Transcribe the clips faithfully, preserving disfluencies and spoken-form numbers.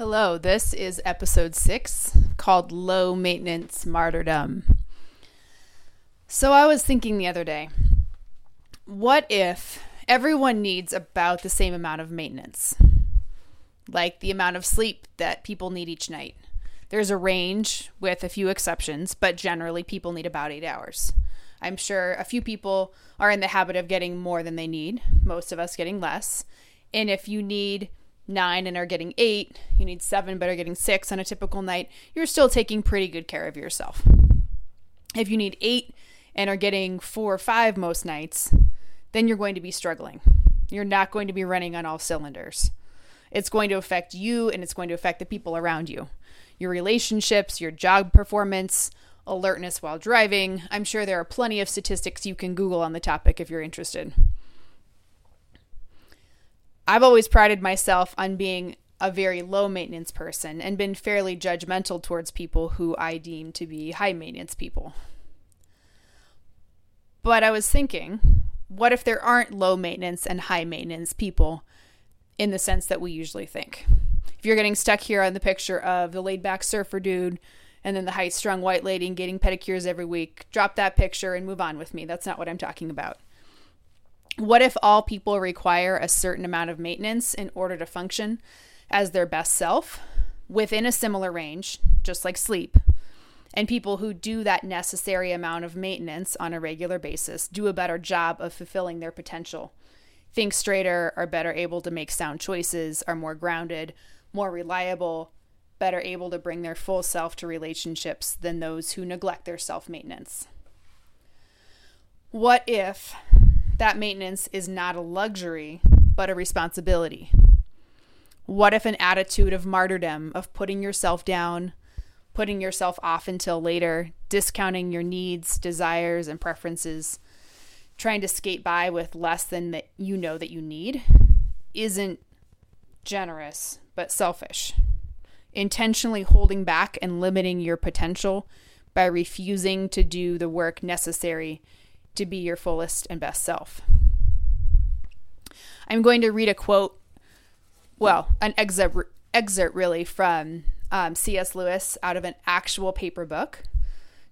Hello, this is episode six called Low Maintenance Martyrdom. So I was thinking the other day, what if everyone needs about the same amount of maintenance? Like the amount of sleep that people need each night. There's a range with a few exceptions, but generally people need about eight hours. I'm sure a few people are in the habit of getting more than they need, most of us getting less. And if you need nine and are getting eight, you need seven but are getting six on a typical night, you're still taking pretty good care of yourself. If you need eight and are getting four or five most nights, then you're going to be struggling. You're not going to be running on all cylinders. It's going to affect you and it's going to affect the people around you. Your relationships, your job performance, alertness while driving. I'm sure there are plenty of statistics you can Google on the topic if you're interested. I've always prided myself on being a very low maintenance person and been fairly judgmental towards people who I deem to be high maintenance people. But I was thinking, what if there aren't low maintenance and high maintenance people in the sense that we usually think? If you're getting stuck here on the picture of the laid back surfer dude and then the high strung white lady and getting pedicures every week, drop that picture and move on with me. That's not what I'm talking about. What if all people require a certain amount of maintenance in order to function as their best self within a similar range, just like sleep? And people who do that necessary amount of maintenance on a regular basis do a better job of fulfilling their potential, think straighter, are better able to make sound choices, are more grounded, more reliable, better able to bring their full self to relationships than those who neglect their self-maintenance. What if that maintenance is not a luxury, but a responsibility? What if an attitude of martyrdom, of putting yourself down, putting yourself off until later, discounting your needs, desires, and preferences, trying to skate by with less than that you know that you need, isn't generous, but selfish? Intentionally holding back and limiting your potential by refusing to do the work necessary to be your fullest and best self. I'm going to read a quote, well, an excerpt, excerpt really from um, C S Lewis out of an actual paper book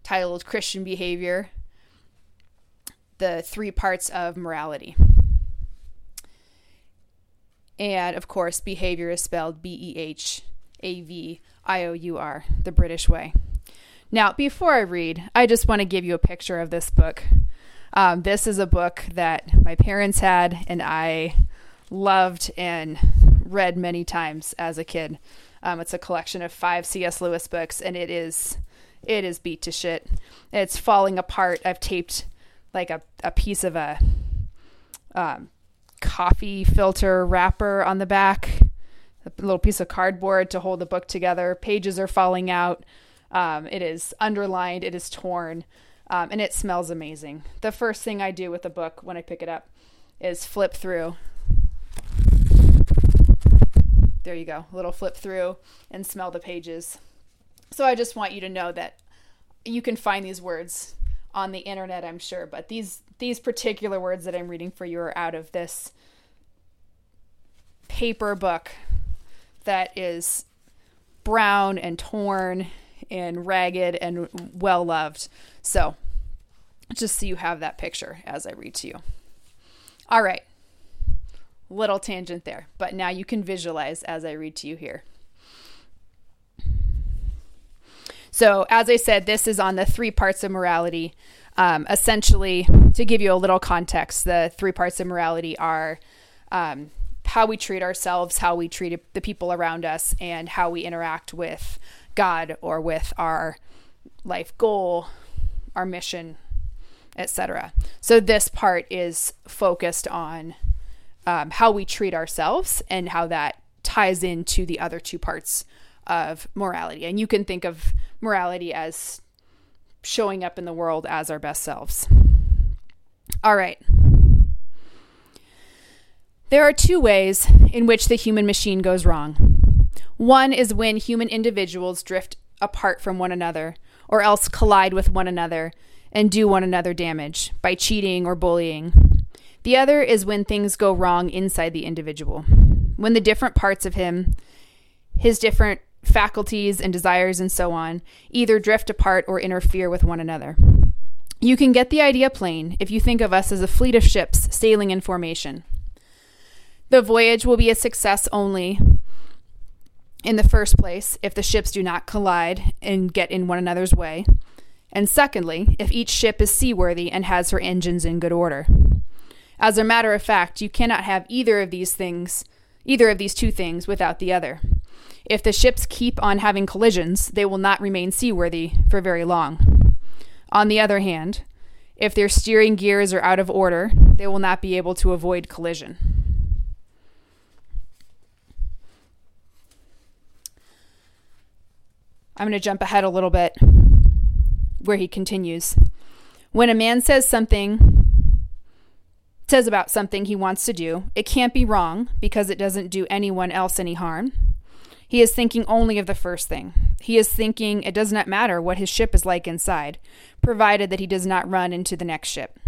titled Christian Behavior, The Three Parts of Morality. And of course, behavior is spelled B E H A V I O U R, the British way. Now, before I read, I just want to give you a picture of this book. Um, this is a book that my parents had and I loved and read many times as a kid. Um, it's a collection of five C S Lewis books, and it is it is beat to shit. It's falling apart. I've taped like a, a piece of a um, coffee filter wrapper on the back, a little piece of cardboard to hold the book together. Pages are falling out. Um, it is underlined. It is torn. Um, and it smells amazing. The first thing I do with a book when I pick it up is flip through. There you go. A little flip through and smell the pages. So I just want you to know that you can find these words on the internet, I'm sure. But these, these particular words that I'm reading for you are out of this paper book that is brown and torn and ragged and well-loved. So just so you have that picture as I read to you. All right. Little tangent there, but now you can visualize as I read to you here. So as I said, this is on the three parts of morality. Um, essentially, to give you a little context, the three parts of morality are um, how we treat ourselves, how we treat the people around us, and how we interact with God or with our life goal, our mission, et cetera. So this part is focused on um, how we treat ourselves and how that ties into the other two parts of morality. And you can think of morality as showing up in the world as our best selves. All right. There are two ways in which the human machine goes wrong. One is when human individuals drift apart from one another or else collide with one another and do one another damage by cheating or bullying. The other is when things go wrong inside the individual, when the different parts of him, his different faculties and desires and so on, either drift apart or interfere with one another. You can get the idea plain if you think of us as a fleet of ships sailing in formation. The voyage will be a success only, in the first place, if the ships do not collide and get in one another's way, and secondly, if each ship is seaworthy and has her engines in good order. As a matter of fact, you cannot have either of these things, either of these two things without the other. If the ships keep on having collisions, they will not remain seaworthy for very long. On the other hand, if their steering gears are out of order, they will not be able to avoid collision. I'm going to jump ahead a little bit where he continues. When a man says something, says about something he wants to do, it can't be wrong because it doesn't do anyone else any harm. He is thinking only of the first thing. He is thinking it does not matter what his ship is like inside, provided that he does not run into the next ship.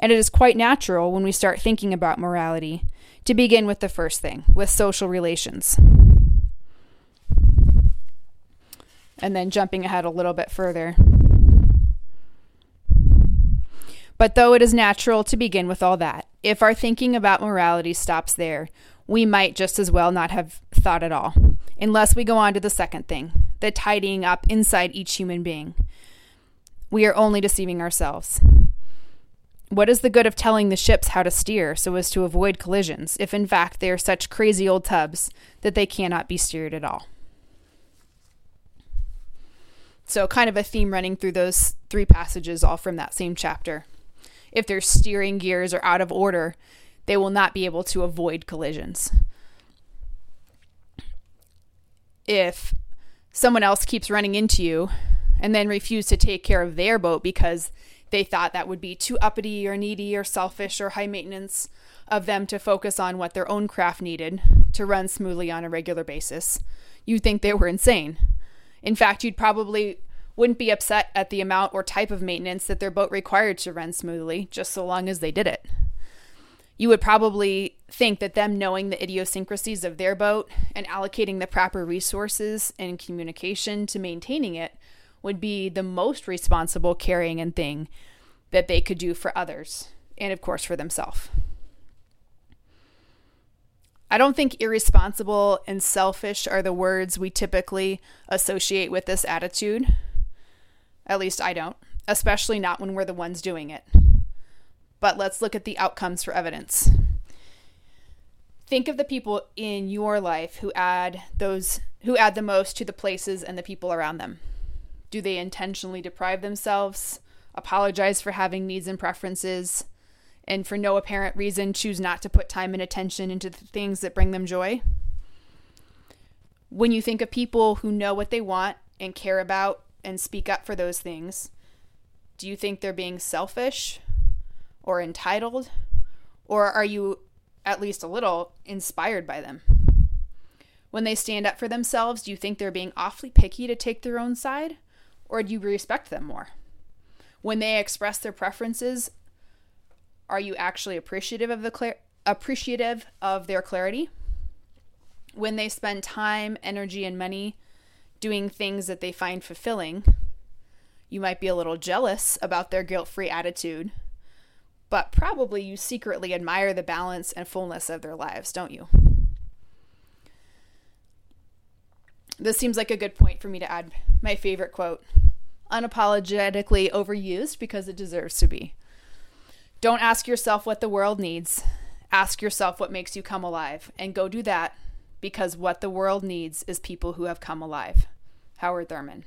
And it is quite natural when we start thinking about morality to begin with the first thing, with social relations. And then jumping ahead a little bit further. But though it is natural to begin with all that, if our thinking about morality stops there, we might just as well not have thought at all, unless we go on to the second thing, the tidying up inside each human being. We are only deceiving ourselves. What is the good of telling the ships how to steer so as to avoid collisions, if in fact they are such crazy old tubs that they cannot be steered at all? So kind of a theme running through those three passages, all from that same chapter. If their steering gears are out of order, they will not be able to avoid collisions. If someone else keeps running into you and then refuse to take care of their boat because they thought that would be too uppity or needy or selfish or high maintenance of them to focus on what their own craft needed to run smoothly on a regular basis, you'd think they were insane. In fact, you'd probably wouldn't be upset at the amount or type of maintenance that their boat required to run smoothly, just so long as they did it. You would probably think that them knowing the idiosyncrasies of their boat and allocating the proper resources and communication to maintaining it would be the most responsible caring and thing that they could do for others, and of course for themselves. I don't think irresponsible and selfish are the words we typically associate with this attitude. At least I don't, especially not when we're the ones doing it. But let's look at the outcomes for evidence. Think of the people in your life who add those who add the most to the places and the people around them. Do they intentionally deprive themselves, apologize for having needs and preferences, and for no apparent reason choose not to put time and attention into the things that bring them joy? When you think of people who know what they want and care about and speak up for those things, do you think they're being selfish or entitled? Or are you at least a little inspired by them? When they stand up for themselves, do you think they're being awfully picky to take their own side? Or do you respect them more? When they express their preferences, are you actually appreciative of the cl- appreciative of their clarity? When they spend time, energy, and money doing things that they find fulfilling, you might be a little jealous about their guilt-free attitude, but probably you secretly admire the balance and fullness of their lives, don't you? This seems like a good point for me to add my favorite quote, unapologetically overused because it deserves to be. Don't ask yourself what the world needs. Ask yourself what makes you come alive, and go do that, because what the world needs is people who have come alive. Howard Thurman.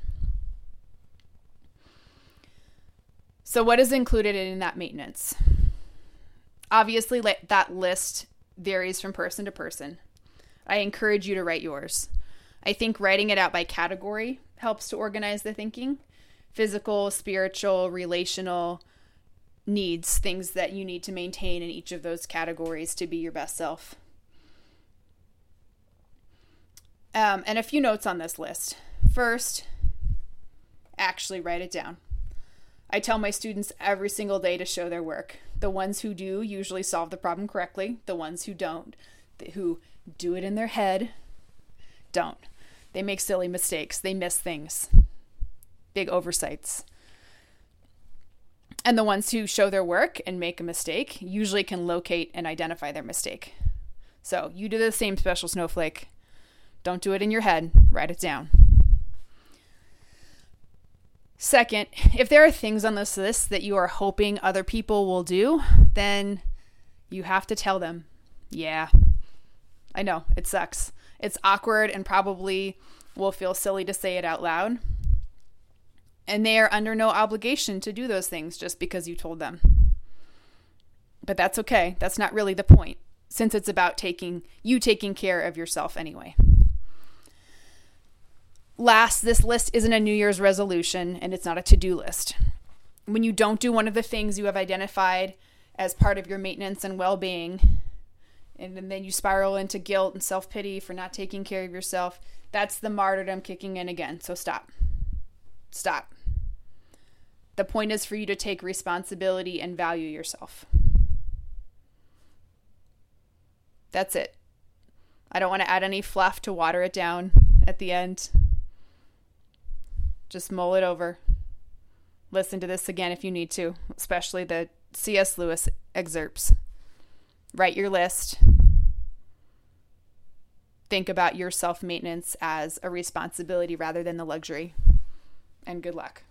So what is included in that maintenance? Obviously, that list varies from person to person. I encourage you to write yours. I think writing it out by category helps to organize the thinking. Physical, spiritual, relational, needs, things that you need to maintain in each of those categories to be your best self. Um, and a few notes on this list. First, actually write it down. I tell my students every single day to show their work. The ones who do usually solve the problem correctly. The ones who don't, who do it in their head, don't. They make silly mistakes. They miss things. Big oversights. And the ones who show their work and make a mistake usually can locate and identify their mistake. So you do the same, special snowflake. Don't do it in your head. Write it down. Second, if there are things on this list that you are hoping other people will do, then you have to tell them, yeah, I know, it sucks. It's awkward and probably will feel silly to say it out loud. And they are under no obligation to do those things just because you told them. But that's okay. That's not really the point, since it's about taking you taking care of yourself anyway. Last, this list isn't a New Year's resolution, and it's not a to-do list. When you don't do one of the things you have identified as part of your maintenance and well-being, and then you spiral into guilt and self-pity for not taking care of yourself, that's the martyrdom kicking in again. So stop. Stop. The point is for you to take responsibility and value yourself. That's it. I don't want to add any fluff to water it down at the end. Just mull it over. Listen to this again if you need to, especially the C S Lewis excerpts. Write your list. Think about your self-maintenance as a responsibility rather than the luxury. And good luck.